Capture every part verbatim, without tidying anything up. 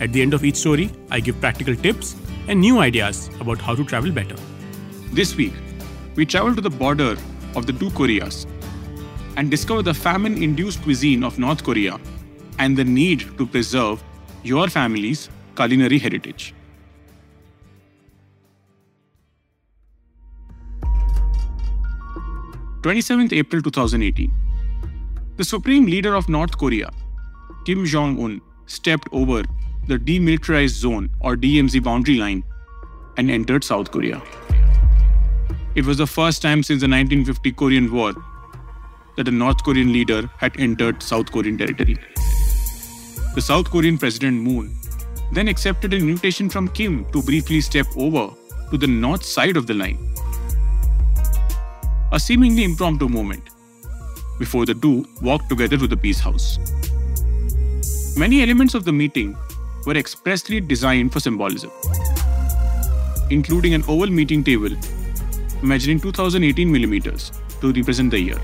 At the end of each story, I give practical tips and new ideas about how to travel better. This week, we travel to the border of the two Koreas and discover the famine-induced cuisine of North Korea and the need to preserve your family's culinary heritage. the twenty-seventh of April two thousand eighteen. The Supreme Leader of North Korea, Kim Jong-un, stepped over the De-militarized Zone or D M Z boundary line and entered South Korea. It was the first time since the nineteen fifty Korean War that a North Korean leader had entered South Korean territory. The South Korean President Moon then accepted an invitation from Kim to briefly step over to the north side of the line. A seemingly impromptu moment before the two walked together to the Peace House. Many elements of the meeting were expressly designed for symbolism, including an oval meeting table measuring two thousand eighteen millimeters to represent the year.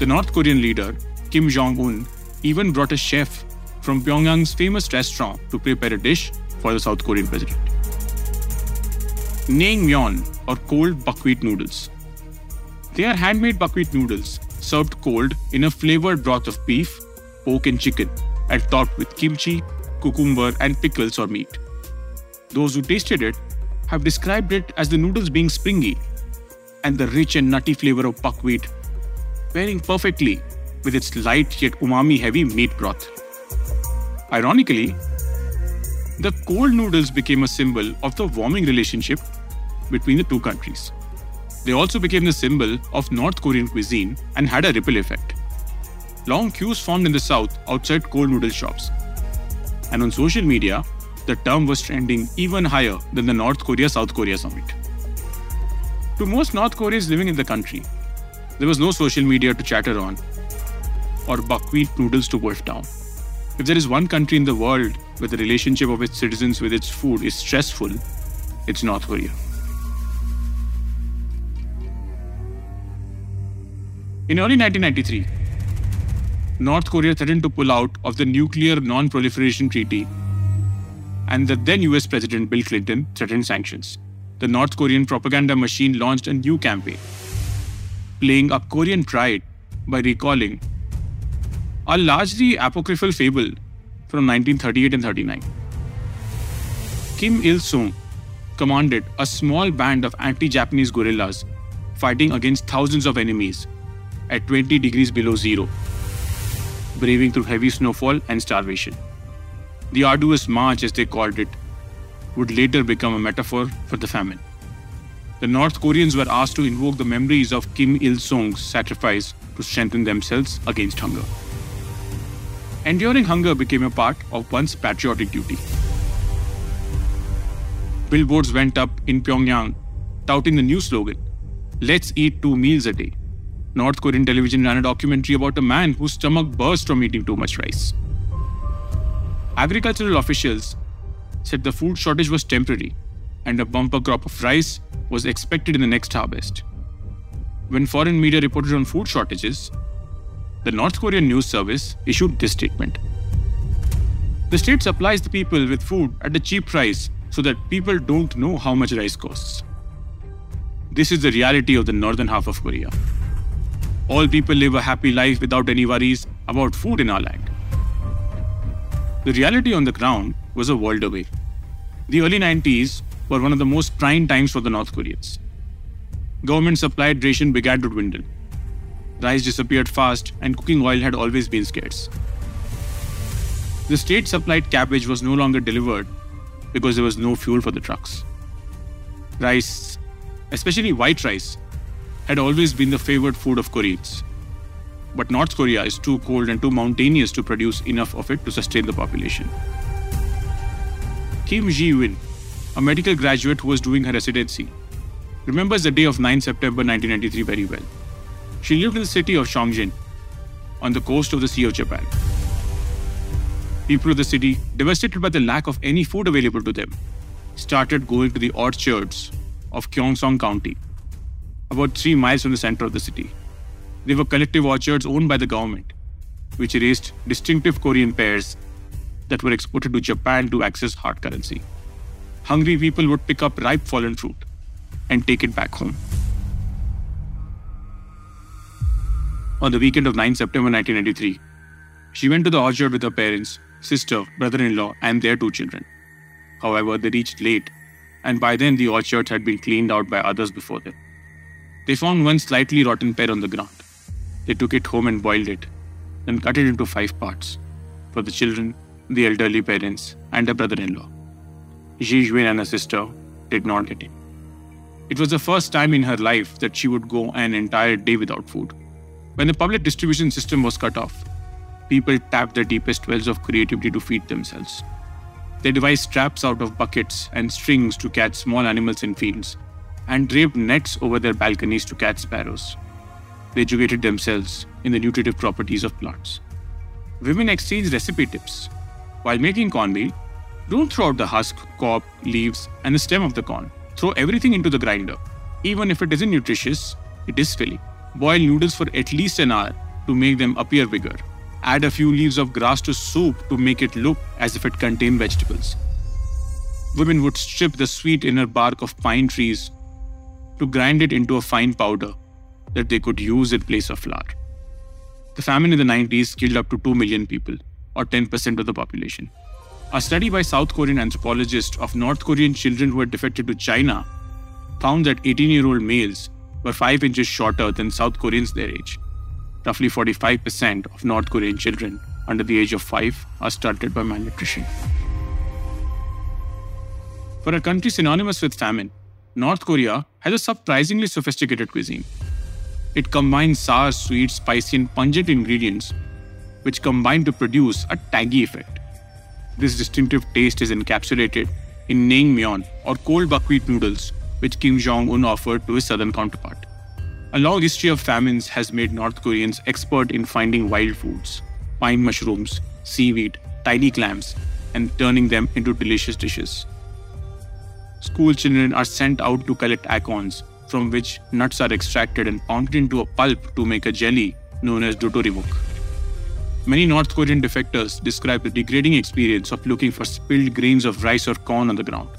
The North Korean leader, Kim Jong-un, even brought a chef from Pyongyang's famous restaurant to prepare a dish for the South Korean president. Naengmyeon, or cold buckwheat noodles. They are handmade buckwheat noodles served cold in a flavored broth of beef, pork and chicken, and topped with kimchi, cucumber and pickles or meat. Those who tasted it have described it as the noodles being springy and the rich and nutty flavor of buckwheat pairing perfectly with its light yet umami-heavy meat broth. Ironically, the cold noodles became a symbol of the warming relationship between the two countries. They also became the symbol of North Korean cuisine and had a ripple effect. Long queues formed in the south outside cold noodle shops. And on social media, the term was trending even higher than the North Korea-South Korea summit. To most North Koreans living in the country, there was no social media to chatter on or buckwheat noodles to wolf down. If there is one country in the world where the relationship of its citizens with its food is stressful, it's North Korea. In early nineteen ninety-three, North Korea threatened to pull out of the Nuclear Non-Proliferation Treaty, and the then U S President Bill Clinton threatened sanctions. The North Korean propaganda machine launched a new campaign, playing up Korean pride by recalling a largely apocryphal fable from nineteen thirty-eight and thirty-nine. Kim Il-sung commanded a small band of anti-Japanese guerrillas fighting against thousands of enemies at twenty degrees below zero, braving through heavy snowfall and starvation. The arduous march, as they called it, would later become a metaphor for the famine. The North Koreans were asked to invoke the memories of Kim Il-sung's sacrifice to strengthen themselves against hunger. Enduring hunger became a part of one's patriotic duty. Billboards went up in Pyongyang, touting the new slogan, "Let's eat two meals a day." North Korean television ran a documentary about a man whose stomach burst from eating too much rice. Agricultural officials said the food shortage was temporary and a bumper crop of rice was expected in the next harvest. When foreign media reported on food shortages, the North Korean news service issued this statement: "The state supplies the people with food at a cheap price so that people don't know how much rice costs." This is the reality of the northern half of Korea. All people live a happy life without any worries about food in our land. The reality on the ground was a world away. The early nineties were one of the most trying times for the North Koreans. Government-supplied ration began to dwindle. Rice disappeared fast and cooking oil had always been scarce. The state-supplied cabbage was no longer delivered because there was no fuel for the trucks. Rice, especially white rice, had always been the favorite food of Koreans. But North Korea is too cold and too mountainous to produce enough of it to sustain the population. Kim Ji-win, a medical graduate who was doing her residency, remembers the day of the ninth of September nineteen ninety-three very well. She lived in the city of Chongjin, on the coast of the Sea of Japan. People of the city, devastated by the lack of any food available to them, started going to the orchards of Kyongsong County, about three miles from the center of the city. They were collective orchards owned by the government, which raised distinctive Korean pears that were exported to Japan to access hard currency. Hungry people would pick up ripe fallen fruit and take it back home. On the weekend of the ninth of September nineteen ninety-three, she went to the orchard with her parents, sister, brother-in-law, and their two children. However, they reached late, and by then the orchards had been cleaned out by others before them. They found one slightly rotten pear on the ground. They took it home and boiled it, then cut it into five parts for the children, the elderly parents, and her brother-in-law. Ji-win and her sister did not get it. It was the first time in her life that she would go an entire day without food. When the public distribution system was cut off, people tapped their deepest wells of creativity to feed themselves. They devised straps out of buckets and strings to catch small animals in fields, and draped nets over their balconies to catch sparrows. They educated themselves in the nutritive properties of plants. Women exchanged recipe tips. While making cornmeal, don't throw out the husk, cob, leaves, and the stem of the corn. Throw everything into the grinder. Even if it isn't nutritious, it is filling. Boil noodles for at least an hour to make them appear bigger. Add a few leaves of grass to soup to make it look as if it contained vegetables. Women would strip the sweet inner bark of pine trees to grind it into a fine powder that they could use in place of flour. The famine in the nineties killed up to two million people, or ten percent of the population. A study by South Korean anthropologists of North Korean children who had defected to China found that eighteen-year-old males were five inches shorter than South Koreans their age. Roughly forty-five percent of North Korean children under the age of five are stunted by malnutrition. For a country synonymous with famine, North Korea has a surprisingly sophisticated cuisine. It combines sour, sweet, spicy, and pungent ingredients, which combine to produce a tangy effect. This distinctive taste is encapsulated in Naengmyeon, or cold buckwheat noodles, which Kim Jong-un offered to his southern counterpart. A long history of famines has made North Koreans expert in finding wild foods, pine mushrooms, seaweed, tiny clams, and turning them into delicious dishes. School children are sent out to collect acorns, from which nuts are extracted and pounded into a pulp to make a jelly known as dotoribuk. Many North Korean defectors describe the degrading experience of looking for spilled grains of rice or corn on the ground.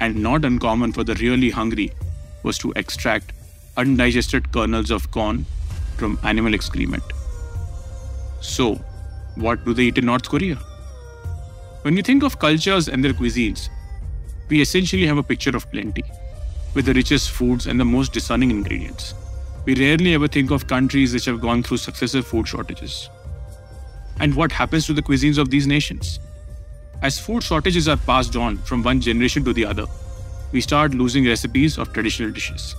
And not uncommon for the really hungry was to extract undigested kernels of corn from animal excrement. So, what do they eat in North Korea? When we think of cultures and their cuisines, we essentially have a picture of plenty, with the richest foods and the most discerning ingredients. We rarely ever think of countries which have gone through successive food shortages. And what happens to the cuisines of these nations? As food shortages are passed on from one generation to the other, we start losing recipes of traditional dishes,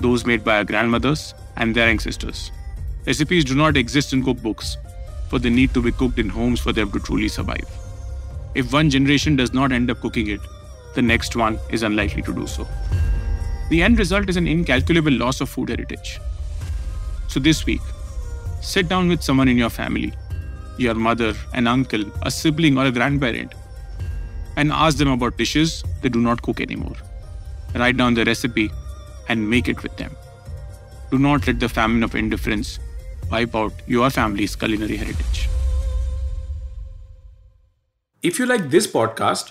those made by our grandmothers and their ancestors. Recipes do not exist in cookbooks, for they need to be cooked in homes for them to truly survive. If one generation does not end up cooking it, the next one is unlikely to do so. The end result is an incalculable loss of food heritage. So this week, sit down with someone in your family, your mother, an uncle, a sibling, or a grandparent, and ask them about dishes they do not cook anymore. Write down the recipe and make it with them. Do not let the famine of indifference wipe out your family's culinary heritage. If you like this podcast,